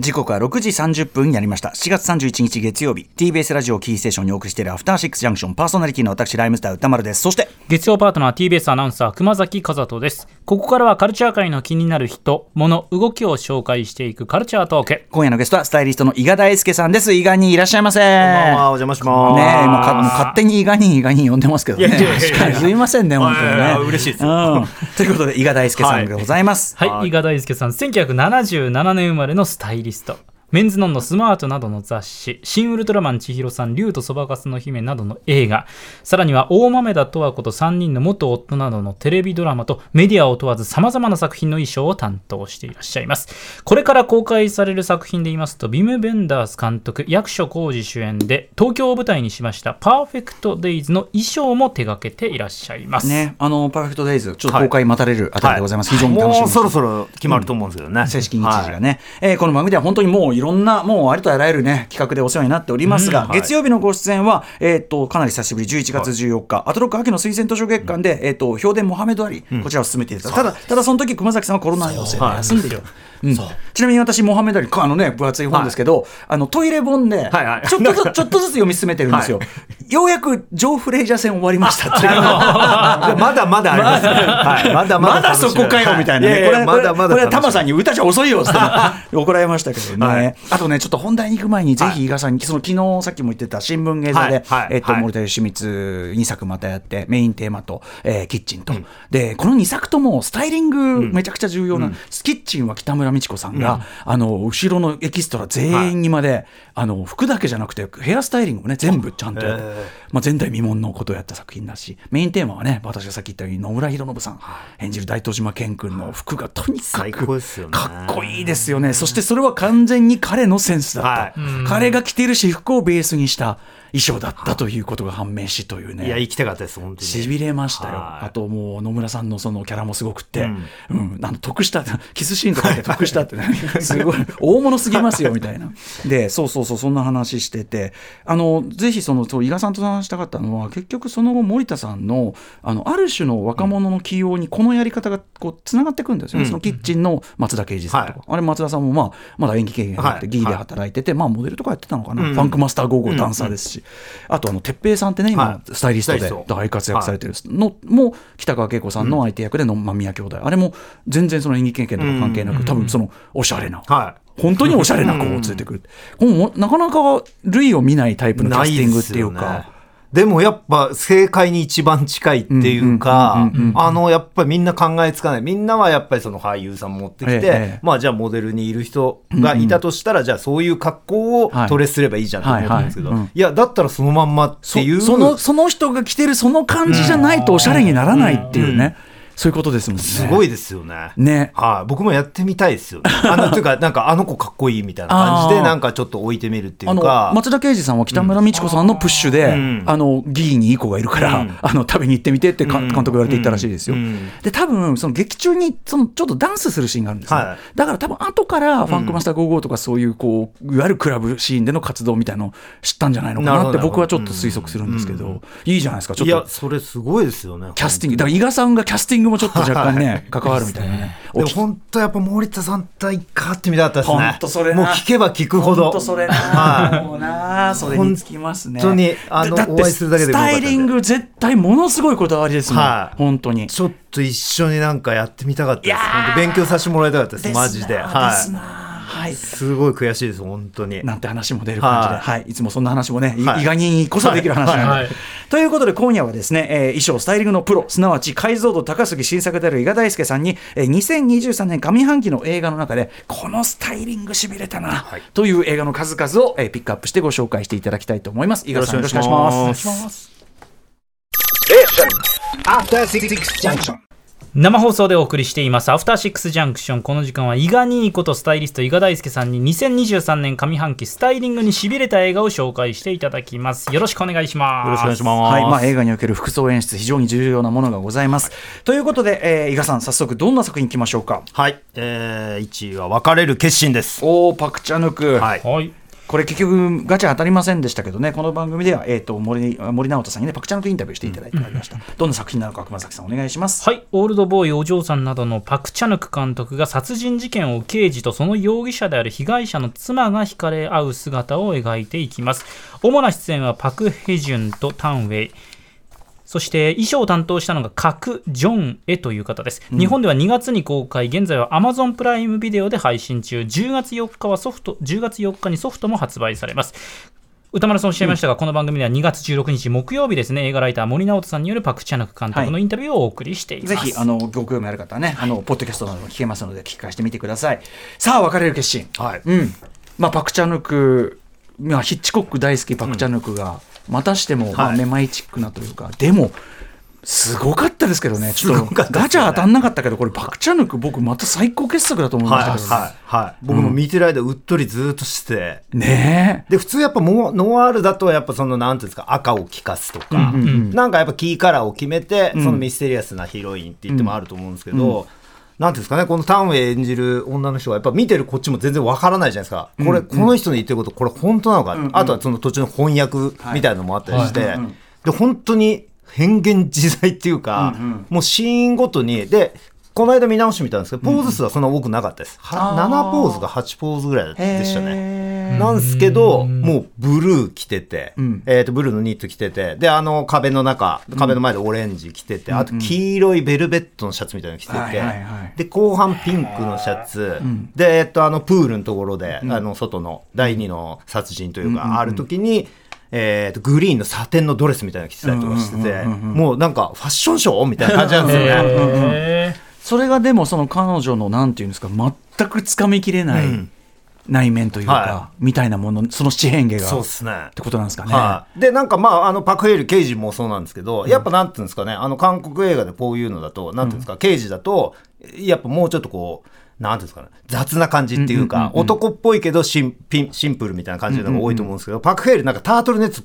時刻は6時30分になりました。7月31日月曜日、 TBS ラジオキーステーションにお送りしているアフターシックスジャンクション、パーソナリティの私ライムスター歌丸です。そして月曜パートナー TBS アナウンサー熊崎和人です。ここからはカルチャー界の気になる人物動きを紹介していくカルチャートーク。今夜のゲストはスタイリストの伊賀大輔さんです。伊賀にいらっしゃいませ。こんばんは、お邪魔します、ね、勝手に伊賀に呼んでますけどね。すいませんね、本当にね、嬉しいです、ということで伊賀大輔さんでございます、はいはい、伊賀大輔さん1977年生まれのスタイリストリスト、メンズノンのスマートなどの雑誌、新ウルトラマン千尋さん、竜とそばかすの姫などの映画、さらには大豆田十和子と3人の元夫などのテレビドラマと、メディアを問わず様々な作品の衣装を担当していらっしゃいます。これから公開される作品で言いますと、ビム・ベンダース監督、役所広司主演で東京を舞台にしましたパーフェクトデイズの衣装も手掛けていらっしゃいます、ね、パーフェクトデイズちょっと公開待たれるあたりでございます、はいはい、非常に楽しみです。もうそろそろ決まると思うんですけどね、正式日時がね、はい、この番組では本当にもういろんなもうありとあらゆる、ね、企画でお世話になっておりますが、はい、月曜日のご出演は、かなり久しぶり、11月14日、はい、アトロック秋の推薦図書月間で、評伝モハメド・アリ、こちらを進めていた、ただその時熊崎さんはコロナ陽性で休んでる、ちなみに私モハメド・アリ、分厚い本ですけど、はい、トイレ本でちょっとずつ読み進めてるんですよ、はい、ようやくジョー・フレイジャー戦終わりましたっていうまだまだあります、はい、まだそこかよみたいな、ね、これはタマさんに歌じゃ遅いよって怒られましたけどね、はい、あとね、ちょっと本題に行く前にぜひ伊賀さんに、はい、昨日さっきも言ってた新聞芸座で、はいはい、森田芳光2作またやって、メインテーマと、キッチンと、うん、でこの2作ともスタイリングめちゃくちゃ重要な、うん、キッチンは北村美智子さんが、うん、後ろのエキストラ全員にまで、はい、服だけじゃなくてヘアスタイリングもね全部ちゃんとやって、前代未聞のことをやった作品だし、メインテーマはね、私がさっき言ったように野村弘信さん演じる大東島健君の服がとにかくかっこいいですよね、そしてそれは完全に彼のセンスだった、はい、彼が着ている私服をベースにした衣装だったということが判明しというね。いや、生きてかったです本当に。しびれましたよ。あともう野村さんのそのキャラもすごくって、得したキスシーンとかで得したってね、すごい大物すぎますよみたいな。で、そうそんな話してて、ぜひ伊賀さんと話したかったのは、結局その後森田さんのある種の若者の起用にこのやり方がこうつながってくるんですよね。そのキッチンの松田圭司さんとか、はい、あれ松田さんもまだ演技経験があって、ギリで働いてて、モデルとかやってたのかな。ファンクマスター55ダンサーですし。あと鉄平さんってね、今スタイリストで大活躍されてるのも、北川景子さんの相手役での間宮兄弟、あれも全然その演技経験とか関係なく、多分そのおしゃれな、本当におしゃれな子を連れてくる、なかなか類を見ないタイプのキャスティングっていうか。でもやっぱ正解に一番近いっていうか、やっぱりみんな考えつかない。みんなはやっぱりその俳優さん持ってきて、じゃあモデルにいる人がいたとしたら、じゃあそういう格好をトレースすればいいじゃんと思うんですけど、いやだったらそのまんまっていう、その人が着てるその感じじゃないとおしゃれにならないっていうね。そういうことですもんね。すごいですよね。ね。はい。僕もやってみたいですよね。というか、なんか子かっこいいみたいな感じで、なんかちょっと置いてみるっていうか。松田圭司さんは北村美智子さんのプッシュで、議員にいい子がいるから、食べに行ってみてって監督言われていったらしいですよ。で、多分、その劇中に、ちょっとダンスするシーンがあるんですよ。はい、だから多分、後から、ファンクマスター55とか、そういう、いわゆるクラブシーンでの活動みたいなのを知ったんじゃないのかなって、僕はちょっと推測するんですけど、いいじゃないですか、ちょっと。いや、それすごいですよね。キャスティング。だから、伊賀さんがキャスティングもちょっと若干ね、関わるみたいなね。でも本当やっぱ森田さん対かってみたかったですね。本当それな。もう聞けば聞くほど。本当それな。もうな、それにつきますね。本当にお会いするだけでもよかったんで。スタイリング絶対ものすごいこだわりですもん。はい。本当に。ちょっと一緒になんかやってみたかったです。本当勉強させてもらいたかったです。マジで。はい。はい、すごい悔しいです本当になんて話も出る感じで、はい、いつもそんな話もね、伊賀にこそできる話なので、ということで今夜はですね、衣装スタイリングのプロ、すなわち解像度高すぎ新作である伊賀大輔さんに、2023年上半期の映画の中でこのスタイリングしびれたな、という映画の数々を、ピックアップしてご紹介していただきたいと思います。伊賀さんよろしくお願いします。生放送でお送りしていますアフターシックスジャンクション。この時間は伊賀にいことスタイリスト伊賀大輔さんに2023年上半期スタイリングにしびれた映画を紹介していただきます。よろしくお願いします。よろしくお願いします。はい、映画における服装演出、非常に重要なものがございます、ということで、伊賀さん早速どんな作品いきましょうか。はい、1位は別れる決心です。おー、パクチャヌク。はい、はい、これ結局ガチャ当たりませんでしたけどね、この番組では、森直太さんに、ね、パクチャノクインタビューしていただいておりました、うんうんうん、どんな作品なのか熊崎さんお願いします。はい、オールドボーイお嬢さんなどのパクチャノク監督が殺人事件を刑事とその容疑者である被害者の妻が惹かれ合う姿を描いていきます。主な出演はパク・ヘジュンとタンウェイ、そして衣装を担当したのがカク・ジョンエという方です。日本では2月に公開、現在は Amazon プライムビデオで配信中、10月4日にソフトも発売されます。歌丸さんおっしゃいましたが、この番組では2月16日木曜日ですね、映画ライター森直太さんによるパクチャノク監督のインタビューをお送りしています。はい、ぜひご興味ある方はね、ポッドキャストなども聞けますので聞き返してみてください。さあ別れる決心、はい、うん、パクチャノク、ヒッチコック大好きパクチャノクが、またしてもめまいチックなというか、はい、でもすごかったですけどね。ちょっとガチャ当たんなかったけど、これパクチャノク僕また最高傑作だと思いましたけど、ね、はいはいはい、僕も見てる間うっとりずっとして、ね、で普通やっぱノワールだとやっぱそのなんていうんですか、赤を効かすとか、うんうんうん、なんかやっぱキーカラーを決めてそのミステリアスなヒロインって言ってもあると思うんですけど、うんうん、なんていうんですかね、このタンウェイ演じる女の人はやっぱ見てるこっちも全然わからないじゃないですか、これ、うんうん、この人の言ってることこれ本当なのか、うんうん、あとはその途中の翻訳みたいなのもあったりして、はいはいはい、で本当に変幻自在っていうか、うんうん、もうシーンごとにで、この間見直してみたんですけど、ポーズ数はそんな多くなかったです、うんうん、7ポーズか8ポーズぐらいでしたね。なんですけど、もうブルー着てて、うん、ブルーのニット着てて、で壁の前でオレンジ着てて、うん、あと黄色いベルベットのシャツみたいなの着てて、うんうん、で後半ピンクのシャツ、うん、でプールのところで、うん、外の第2の殺人というか、うん、ある時にグリーンのサテンのドレスみたいなの着てたりとかしてて、うんうんうんうん、もうなんかファッションショーみたいな感じなんですよね。それがでもその彼女のなんていうんですか、全くつかみきれない内面というか、はい、みたいなもの、その七変化がそうですねってことなんですかね。はい、でなんかパク・ヘル刑事もそうなんですけど、うん、やっぱなんていうんですかね、韓国映画でこういうのだとなんていうんですか、うん、刑事だとやっぱもうちょっとこうなんですかね、雑な感じっていうか、うんうんうんうん、男っぽいけどシンプルみたいな感じのが多いと思うんですけど、うんうんうん、パク・ヘルなんかタートルネット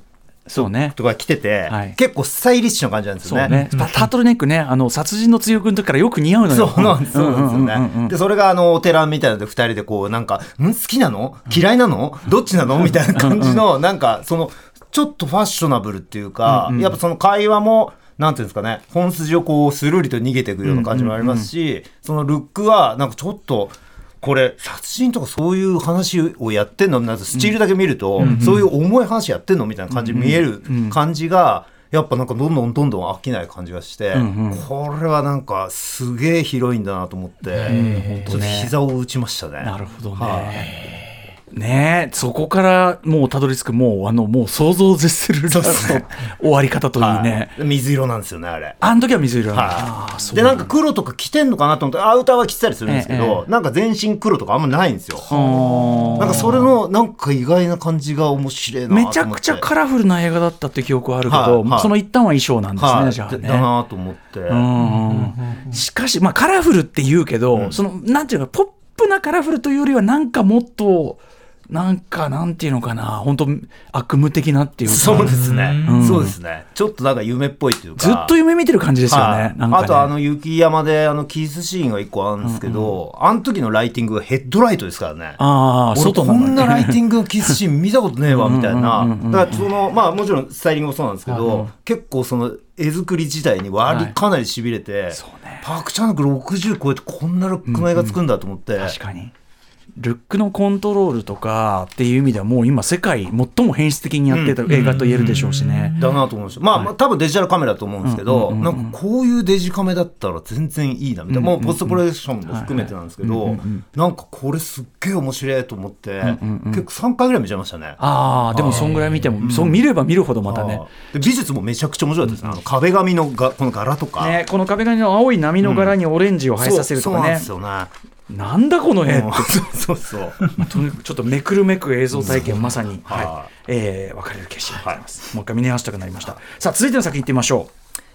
そうね、とか着てて、はい、結構スタイリッシュな感じなんですよ ね、うん、タートルネックね、殺人の強くの時からよく似合うのよ。そうなんですよね。でそれがお寺みたいなので2人でこうなんか好きなの嫌いなのどっちなのみたいな感じのなんかそのちょっとファッショナブルっていうか、うんうん、やっぱその会話もなんていうんですかね、本筋をこうスルリと逃げていくような感じもありますし、うんうんうん、そのルックはなんかちょっとこれ殺人とかそういう話をやってんの、なんかスチールだけ見ると、うんうん、そういう重い話やってんのみたいな感じ見える感じが、やっぱなんかどんどん飽きない感じがして、うんうん、これはなんかすげえ広いんだなと思って、ちょっと膝を打ちましたね。なるほどね。はいね、えそこからもうたどり着くもうもう想像を絶するラスト終わり方というね、はい、水色なんですよねあれ。あの時は水色なんだ、はい、あそうでなんか黒とか着てんのかなと思ってアウターは着てたりするんですけど、なんか全身黒とかあんまないんですよ。なんかそれのなんか意外な感じが面白いなと思って、めちゃくちゃカラフルな映画だったって記憶はあるけど、はいはい、その一端は衣装なんですね、はい、じゃあねだなと思って、うんしかしカラフルって言うけど、うん、そのなんていうかポップなカラフルというよりはなんかもっとなんていうのかな、本当悪夢的なっていうか。そうですね、うん、そうですね、ちょっとなんか夢っぽいっていうか、ずっと夢見てる感じですよね、はい、なんかね。あと雪山でキスシーンが1個あるんですけど、うんうん、あの時のライティングがヘッドライトですからね。あ俺こんなライティングのキスシーン見たことねえわみたいな。だからそのもちろんスタイリングもそうなんですけど、うん、結構その絵作り自体にかなりしびれて、はいそうね、パクチャノク60超えてこんなロックの映画作るんだと思って、うんうん、確かにルックのコントロールとかっていう意味ではもう今世界最も変質的にやってた映画と言えるでしょうしね、うん、だなと思うんですよ、はい、多分デジタルカメラだと思うんですけど、うんうんうんうん、なんかこういうデジカメだったら全然いいなみたいな、うんうんうん、もうポストプロダクションも含めてなんですけど、はいはい、なんかこれすっげえ面白いと思って、うんうんうん、結構3回ぐらい見ちゃいましたね。ああでもそんぐらい見ても、うん、そう見れば見るほどまたね、で美術もめちゃくちゃ面白いです、うん、壁紙のこの柄とか、ね、この壁紙の青い波の柄にオレンジを配させるとかね、うん、そうなんですよね、なんだこの絵って、そうちょっとめくるめく映像体験まさに、はい別れる決心になります、はい、もう一回見直したくなりました、はい、さあ続いての作品いってみましょ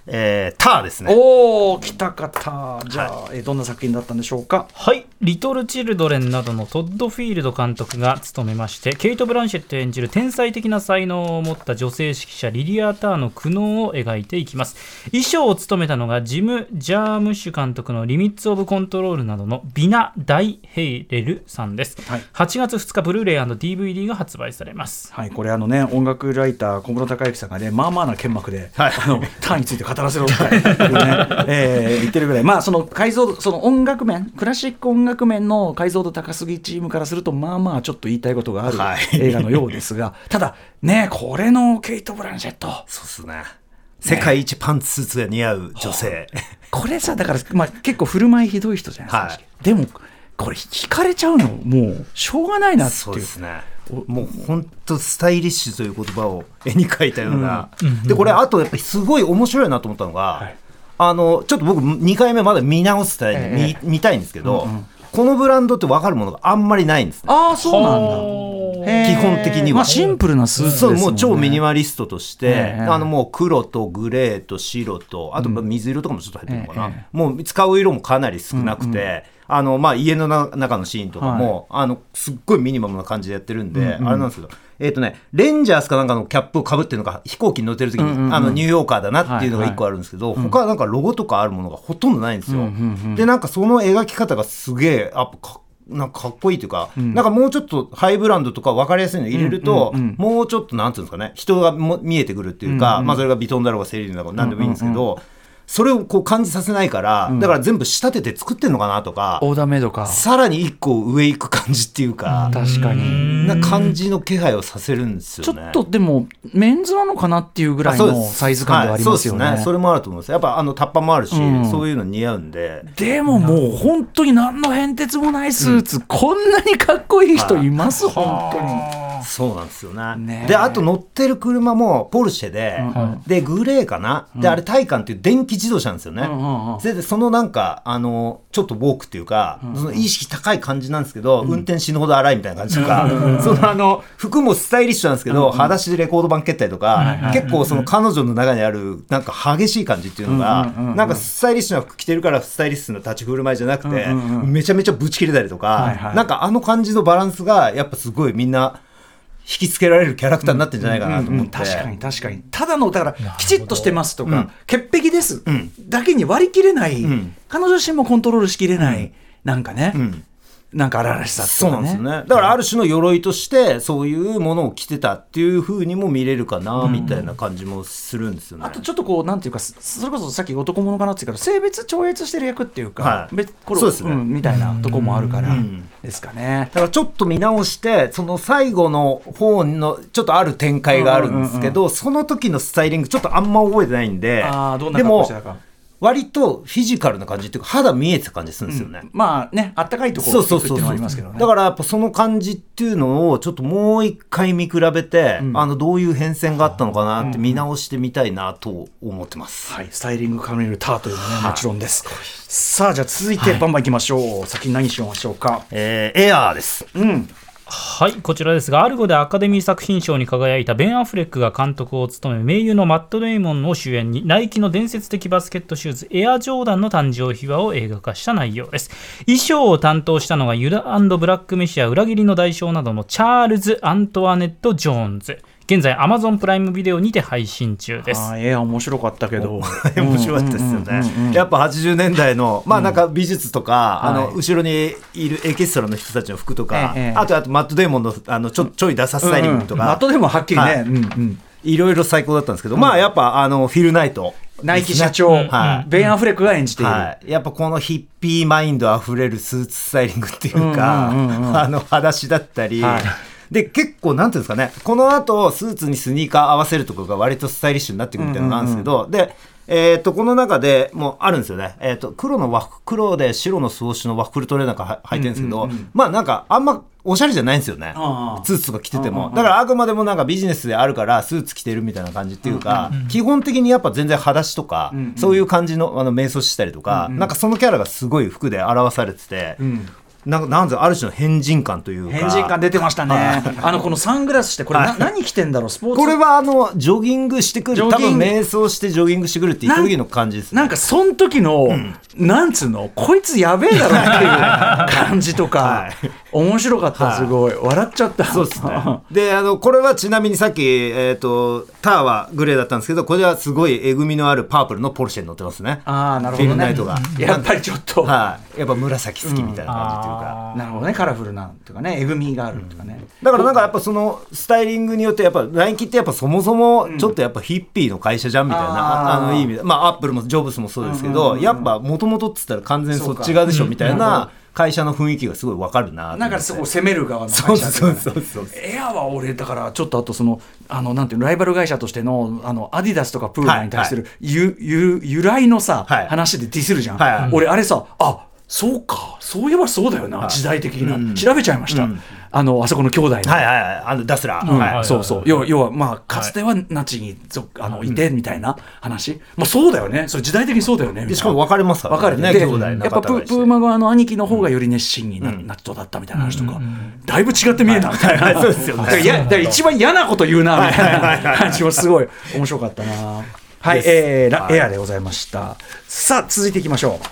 う、ターですね。おー来たかった。じゃあ、はいどんな作品だったんでしょうか。はい、リトル・チルドレンなどのトッド・フィールド監督が務めまして、ケイト・ブランシェット演じる天才的な才能を持った女性指揮者リリア・ターの苦悩を描いていきます。衣装を務めたのがジム・ジャームッシュ監督のリミッツ・オブ・コントロールなどのビナ・ダイ・ヘイレルさんです、はい、8月2日ブルーレイ &DVD が発売されます、はい、これ音楽ライター小室孝之さんがね、まあまあな剣幕で、はい、ターンについて語らせろみたいな、ね言ってるぐらい、まあ、その解像度、その音楽面、クラシック音楽面の解像度高すぎチームからすると、まあまあちょっと言いたいことがある、はい、映画のようですが、ただね、これのケイト・ブランシェット、そうっすね、世界一パンツスーツが似合う女性、ね、これさだから、まあ、結構振る舞いひどい人じゃないですか、はい、でもこれ惹かれちゃうのもうしょうがないなっていう、そうですね、もう本当スタイリッシュという言葉を絵に描いたような、うん、でこれあとやっぱりすごい面白いなと思ったのが、はい、ちょっと僕2回目まだ見直すために 見たいんですけど、うんうん、このブランドって分かるものがあんまりないんですね。ああ、そうなんだ。基本的には、まあ、シンプルなスーツですもんね。そう、もう超ミニマリストとして、もう黒とグレーと白と、あと水色とかもちょっと入ってるのかな、もう使う色もかなり少なくて、まあ、家の中のシーンとかも、はい、すっごいミニマムな感じでやってるんで、あれなんですけど、レンジャーズかなんかのキャップをかぶってるのが飛行機に乗ってる時に、ニューヨーカーだなっていうのが1個あるんですけど、はいはい、他はなんかロゴとかあるものがほとんどないんですよ、でなんかその描き方がすげえなんかかっこいいというか、なんかもうちょっとハイブランドとか分かりやすいの入れると、もうちょっとなんていうんですかね、人が見えてくるっていうか、まあ、それがビトンだろうがセリーヌだろうが何でもいいんですけど、それをこう感じさせないから、だから全部仕立てて作ってんのかなとか、オーダーメイドか、さらに一個上行く感じっていうか、確かにな感じの気配をさせるんですよね。ちょっとでもメンズなのかなっていうぐらいのサイズ感ではありますよね。そうですね。それもあると思うんです。やっぱタッパもあるし、そういうの似合うんで。でももう本当に何の変哲もないスーツ、こんなにかっこいい人います、本当に。そうなんですよね。であと乗ってる車もポルシェで、でグレーかな、であれタイカンっていう電気自動車なんですよね、でそのなんかちょっとウォークっていうか、その意識高い感じなんですけど、運転死ぬほど荒いみたいな感じとか、その服もスタイリッシュなんですけど、裸足でレコード盤蹴ったりとか、結構その彼女の中にあるなんか激しい感じっていうのが、なんかスタイリッシュな服着てるからスタイリッシュな立ち振る舞いじゃなくて、めちゃめちゃぶち切れたりとか、なんか感じのバランスがやっぱすごいみんな引きつけられるキャラクターになってんじゃないかなと思って、確かに確かに、ただのだからきちっとしてますとか、潔癖です、だけに割り切れない、彼女自身もコントロールしきれない、なんかね、なんか荒々しさとかね、そうなんですね、だからある種の鎧としてそういうものを着てたっていう風にも見れるかなみたいな感じもするんですよね。あとちょっとこうなんていうか、それこそさっき男物かなっていうから性別超越してる役っていうか、これそうですね、みたいなとこもあるからですかね。だからちょっと見直して、その最後の方のちょっとある展開があるんですけど、その時のスタイリングちょっとあんま覚えてないんで、どんな格好してたか、割とフィジカルな感じっていうか、肌見えてた感じするんですよね、まあね、あったかいところっていうのはありますけどね。だからやっぱその感じっていうのをちょっともう一回見比べて、どういう変遷があったのかなって見直してみたいなと思ってます、はい、スタイリングカメルターというのは、ね、もちろんです。さあじゃあ続いてバンバンいきましょう、先に何しましょうか、エアーです、はい、こちらですが、アルゴでアカデミー作品賞に輝いたベン・アフレックが監督を務め、名優のマット・デイモンを主演に、ナイキの伝説的バスケットシューズエアジョーダンの誕生秘話を映画化した内容です。衣装を担当したのがユダ&ブラックメシア、裏切りの代償などのチャールズ・アントワネット・ジョーンズ、現在 Amazon プライムビデオにて配信中です。面白かったけど面白かったですよね。やっぱ80年代の、まあ、なんか美術とか、後ろにいるエキストラの人たちの服とか、あとマット・デイモンの、ちょいダサスタイリングとか、マット・デイモンはっきりね、いろいろ最高だったんですけど、まあやっぱフィル・ナイト、ナイキ社長、ベン・アフレックが演じている、やっぱこのヒッピーマインドあふれるスーツスタイリングっていうか、裸足だったり、で結構なんていうんですかね、このあとスーツにスニーカー合わせるとかが割とスタイリッシュになってくるみたいなのがあるんですけど、でこの中でもうあるんですよね、黒で白の装飾のワッフルトレーナーが履いてるんですけど、まあなんかあんまおしゃれじゃないんですよね、スーツとか着てても。だからあくまでもなんかビジネスであるからスーツ着てるみたいな感じっていうか、基本的にやっぱ全然裸足とか、そういう感じの、瞑想したりとか、なんかそのキャラがすごい服で表されてて、なんぞある種の変人感というか、変人感出てましたね、はい、このサングラスしてこれ、はい、何着てんだろう、スポーツ、これはジョギングしてくる、多分瞑想してジョギングしてくるっていう時の感じです、ね、なんかその時の、うん、なんつうのこいつやべえだろっていう感じとか、はい、面白かった、すごい、はい、笑っちゃった。そうですね。でこれはちなみにさっき、ターはグレーだったんですけど、これはすごいえぐみのあるパープルのポルシェに乗ってますね。ああ、なるほどね。フィルムナイトがやっぱりちょっと、はい、やっぱ紫好きみたいな感じというか、うん、なるほどね、カラフルなんとかね、えぐみがあるとかね、うん、だからなんかやっぱそのスタイリングによってやっぱナイキってやっぱそもそもちょっとやっぱヒッピーの会社じゃんみたいな、うん、いい意味で、まあアップルもジョブスもそうですけど、うんうんうん、やっぱ元々っつったら完全にそっち側でしょみたいな。会社の雰囲気がすごい分かるな。だからそこを攻める側の会社。そうエアは俺だからちょっとあとなんていうのライバル会社としてのアディダスとかプーマに対する由来のさ、はい、話でディスるじゃん。はいはい、俺あれさそうかそういえばそうだよな、はい、時代的な、うん、調べちゃいました。うんあそこの兄弟の、はいはいはい、ダスラー、うんはい、そうそう要はまあかつてはナチにいてみたいな話、うんまあ、そうだよねそれ時代的にそうだよねみたいなしかも分かれますからね兄弟やっぱプーマ側の兄貴の方がより熱心にな人だったみたいな話とか、うん、だいぶ違って見えなみたいな、はいはい、そうですよねだから一番嫌なこと言うなみたいな話もすごい面白かったなはい、エアでございましたさあ続いていきましょう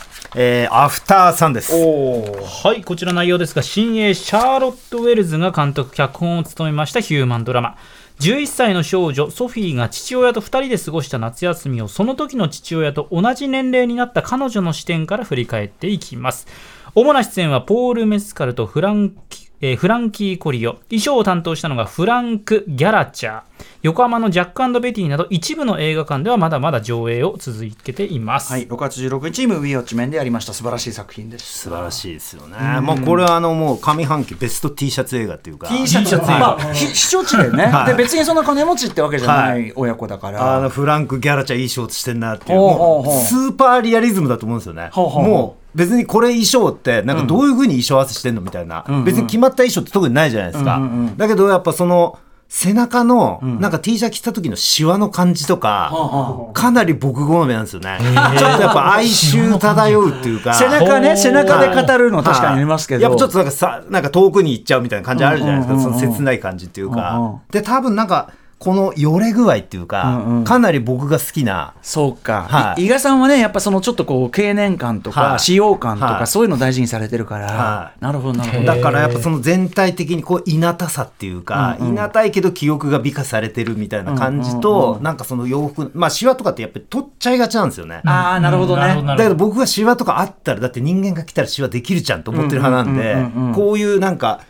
アフターさんですはいこちら内容ですが新鋭シャーロット・ウェルズが監督脚本を務めましたヒューマンドラマ11歳の少女ソフィーが父親と2人で過ごした夏休みをその時の父親と同じ年齢になった彼女の視点から振り返っていきます主な出演はポール・メスカルとフランキー・コリオ衣装を担当したのがフランク・ギャラチャー横浜のジャック&ベティなど一部の映画館ではまだまだ上映を続けています、はい、6月16日ムービーウォッチメンでやりました素晴らしい作品です素晴らしいですよね、うんまあ、これはもう上半期ベスト T シャツ映画っていうか T シャツ映画、まあ、避暑地だよね、はい、で別にそんな金持ちってわけじゃない親子だから、はい、フランク・ギャラチャーいいショーツしてんなっていう、もうスーパーリアリズムだと思うんですよねもう別にこれ衣装ってなんかどういう風に衣装合わせしてんのみたいな、うんうん、別に決まった衣装って特にないじゃないですか、うんうんうん、だけどやっぱその背中のなんか T シャツ着た時のシワの感じとかかなり僕好みなんですよね、ちょっとやっぱ哀愁漂うっていうか背中ね背中で語るの確かにありますけどやっぱちょっとなんか遠くに行っちゃうみたいな感じあるじゃないですか、うんうんうんうん、その切ない感じっていうか、うんうん、で多分なんかこのよれ具合っていうか、うんうん、かなり僕が好きなそうか、はい、伊賀さんはねやっぱそのちょっとこう経年感とか、はい、使用感とか、はい、そういうの大事にされてるから、はい、なるほどなるほどだからやっぱその全体的にこういなたさっていうか、うんうん、いなたいけど記憶が美化されてるみたいな感じと、うんうんうん、なんかその洋服まあシワとかってやっぱり取っちゃいがちなんですよね、うん、ああなるほどね、うん、だけど僕がシワとかあったらだって人間が来たらシワできるじゃんと思ってる派なんで、うんうんうんうん、こういうなんか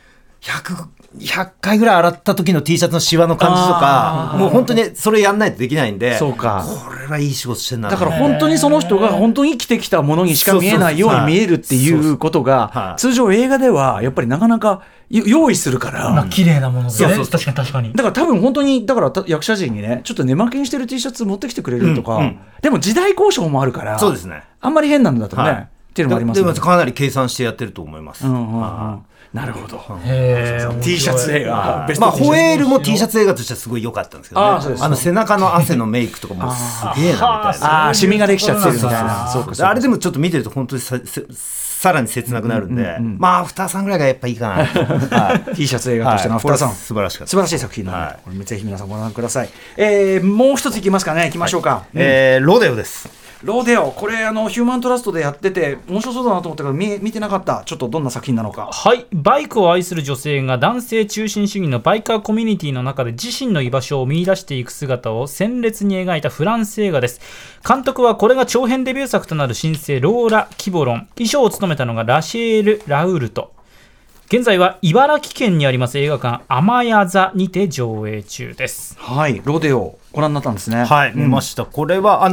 100回ぐらい洗った時の T シャツのシワの感じとかもう本当にそれやんないとできないんでそうかこれはいい仕事してるなだから本当にその人が本当に生きてきたものにしか見えないように見えるっていうことが通常映画ではやっぱりなかなか用意するから綺麗なものでね確かに確かにだから多分本当にだから役者陣にねちょっと寝巻きにしてる T シャツ持ってきてくれるとか、うんうん、でも時代交渉もあるからそうですねあんまり変なんだとね、はい、っていうのもありますねでもかなり計算してやってると思います、うんうんうんなるほど。T シャツ映画。まあホエールも T シャツ映画としてはすごい良かったんですけどね。背中の汗のメイクとかもすげえなみたいな。シミができちゃってるみたいな。あれでもちょっと見てると本当にさらに切なくなるんで、うんうんうん、まあアフターさんぐらいがやっぱいいかな。はい、T シャツ映画としてのアフターさん、はい、素晴らしかった。素晴らしい作品なので、はい、ぜひ皆さんご覧ください。もう一ついきますかね。いきましょうか。はいロデオです。ロデオこれヒューマントラストでやってて面白そうだなと思ったけど 見てなかったちょっとどんな作品なのかはいバイクを愛する女性が男性中心主義のバイカーコミュニティの中で自身の居場所を見出していく姿を鮮烈に描いたフランス映画です監督はこれが長編デビュー作となる新星ローラ・キボロン衣装を務めたのがラシェール・ラウルト現在は茨城県にあります映画館アマヤ座にて上映中ですはいロデオご覧になったんですねはい見ました、うん、これは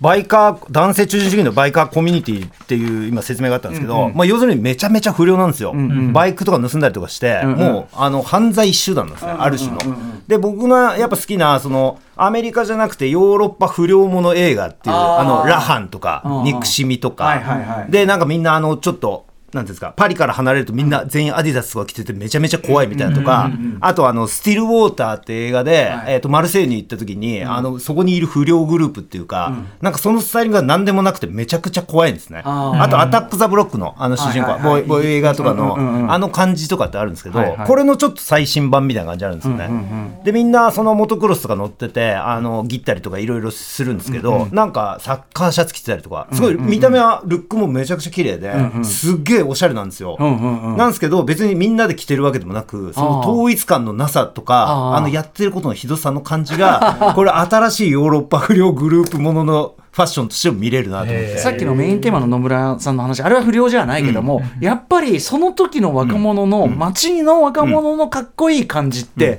バイカー男性中心主義のバイカーコミュニティっていう今説明があったんですけど、うんうんまあ、要するにめちゃめちゃ不良なんですよ、うんうん、バイクとか盗んだりとかして、うんうん、もう犯罪一集団なんですね、うんうん、ある種の、うんうんうん、で僕がやっぱ好きなそのアメリカじゃなくてヨーロッパ不良者映画っていうラハンとか憎しみとか、はいはいはい、でなんかみんなちょっとなんですか、パリから離れるとみんな全員アディダスとか着ててめちゃめちゃ怖いみたいなとか、あとスティルウォーターって映画で、マルセイに行った時に、そこにいる不良グループっていうか、なんかそのスタイリングが何でもなくてめちゃくちゃ怖いんですね。あとアタック・ザ・ブロックの主人公、ボーイ映画とかの、あの感じとかってあるんですけど、これのちょっと最新版みたいな感じあるんですよね。でみんなそのモトクロスとか乗っててギったりとかいろいろするんですけど、なんかサッカーシャツ着てたりとか、すごい見た目はルックもめちゃくちゃ綺麗で、すっげえおしゃれなんですよ、なんですけど別にみんなで着てるわけでもなく、その統一感のなさとかやってることのひどさの感じがこれ新しいヨーロッパ不良グループもののファッションとしても見れるなと思って。さっきのメインテーマの野村さんの話、あれは不良じゃないけども、やっぱりその時の若者の、街の若者のかっこいい感じって、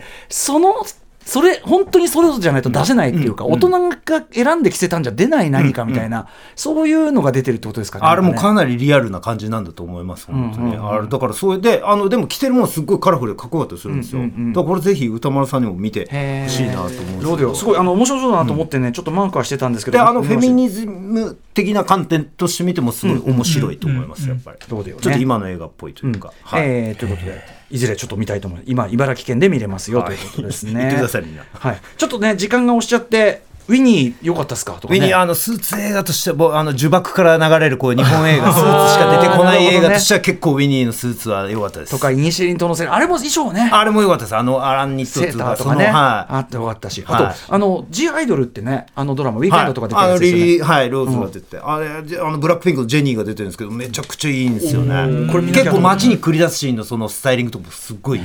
それ本当にそれじゃないと出せないっていうか、大人が選んで着せたんじゃ出ない何かみたいな、そういうのが出てるってことですかね。あれもかなりリアルな感じなんだと思います本当に。あれだからそれででも着てるものすごいカラフルでかっこよかったりするんですよ、だからこれぜひ歌丸さんにも見てほしいなと思うんですけど、すごい面白そうだなと思ってね、ちょっとマークはしてたんですけど、でフェミニズム的な観点として見てもすごい面白いと思います、やっぱりどうだよね、ちょっと今の映画っぽいというか、ということでいずれちょっと見たいと思います。今茨城県で見れますよ、ということですね。言ってくださいみんな。はい。ちょっとね時間が押しちゃって。ウィニー良かったですかとか、ね、ウィニースーツ映画としては呪縛から流れるこう日本映画スーツしか出てこない映画としては結構ウィニーのスーツは良かったです、ね、とかイニシリン島のセールあれも衣装ねあれも良かったです、アランニットセーターとかね、あって良かったし、あとGアイドルってねドラマウィークエンドとか出てるんですよね、リリー、ローズが出て、ブラックピンクのジェニーが出てるんですけどめちゃくちゃいいんですよね。これ結構街に繰り出すシーンのそのスタイリングとかすごい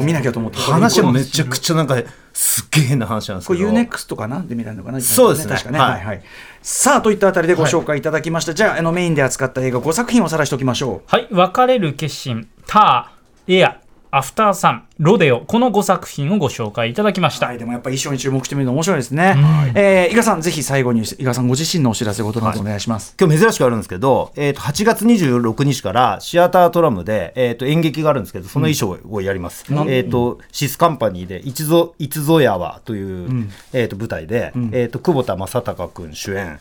見なきゃと思って、話はめちゃくちゃなんかすげえな話なんですけど、これ UNEXT とかなんで見られるのかな、そうですね確かね、はいはい、さあといったあたりでご紹介いただきました、はい、じゃあメインで扱った映画5作品をおさらいしておきましょう。はい、別れる決心、ター、エア、アフターサン、ロデオ、この5作品をご紹介いただきました、はい、でもやっぱり衣装に注目してみるの面白いですね、はい、伊賀さんぜひ最後に伊賀さんご自身のお知らせごとなどお願いします、はい、今日珍しくあるんですけど、8月26日からシアタートラムで、演劇があるんですけどその衣装をやります、シスカンパニーでいつぞやわという、舞台で、久保田正孝君主演、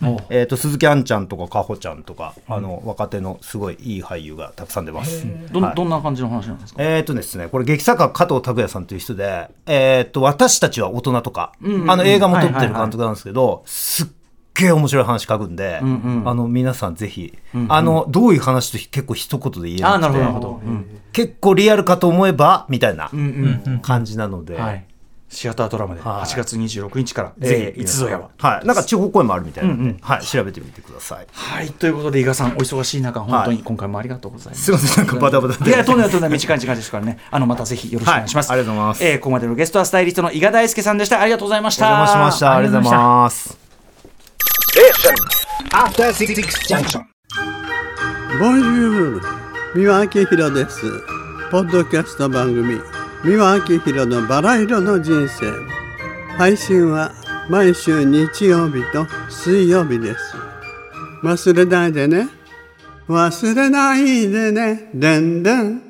鈴木杏ちゃんとかかほちゃんとか、若手のすごいいい俳優がたくさん出ます、はい、どんな感じの話なんですか。ですね、これ劇作家加藤拓也さんという人で、私たちは大人とか、映画も撮ってる監督なんですけど、すっげえ面白い話書くんで、皆さんぜひ、どういう話と結構一言で言えなくて、なるほど、結構リアルかと思えばみたいな感じなので、シアタードラマで8月26日から、ぜひいつぞやは、なんか地方公演もあるみたいなので、調べてみてください。はい、ということで伊賀さんお忙しい中本当に今回もありがとうございます。すみませんなんかバタバタで。いやとんでも短い時間ですからね。またぜひよろしくお願いします。はい、ありがとうございます。ここまでのゲストはスタイリストの伊賀大輔さんでした。ありがとうございました。お邪魔しました。ありがとうございます。アフターシックスジャンクション。ボンジュール、三輪明宏です。ポッドキャスト番組。三輪明宏のバラ色の人生、配信は毎週日曜日と水曜日です。忘れないでね、忘れないでね、でんでん。